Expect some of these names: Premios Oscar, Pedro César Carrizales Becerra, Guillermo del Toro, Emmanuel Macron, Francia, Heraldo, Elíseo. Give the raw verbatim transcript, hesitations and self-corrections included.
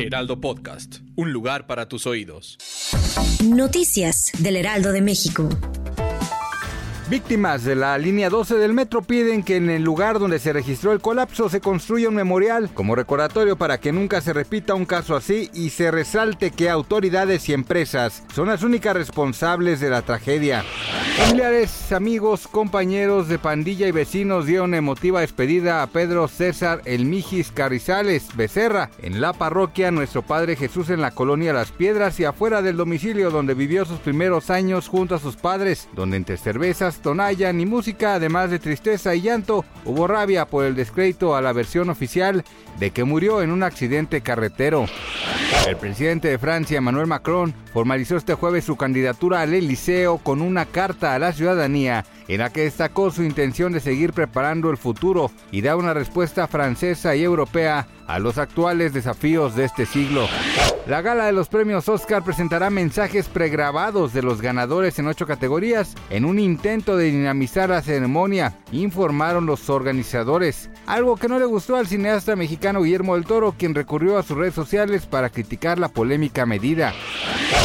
Heraldo Podcast, un lugar para tus oídos. Noticias del Heraldo de México. Víctimas de la línea doce del metro piden que en el lugar donde se registró el colapso se construya un memorial como recordatorio para que nunca se repita un caso así y se resalte que autoridades y empresas son las únicas responsables de la tragedia. Familiares, amigos, compañeros de pandilla y vecinos dieron emotiva despedida a Pedro César el Mijis Carrizales Becerra en la parroquia Nuestro Padre Jesús en la colonia Las Piedras y afuera del domicilio donde vivió sus primeros años junto a sus padres, donde entre cervezas, tonalla ni música, además de tristeza y llanto, hubo rabia por el descrédito a la versión oficial de que murió en un accidente carretero. El presidente de Francia, Emmanuel Macron, formalizó este jueves su candidatura al Elíseo con una carta a la ciudadanía en la que destacó su intención de seguir preparando el futuro y da una respuesta francesa y europea a los actuales desafíos de este siglo. La gala de los Premios Oscar presentará mensajes pregrabados de los ganadores en ocho categorías en un intento de dinamizar la ceremonia, informaron los organizadores. Algo que no le gustó al cineasta mexicano Guillermo del Toro, quien recurrió a sus redes sociales para criticar la polémica medida.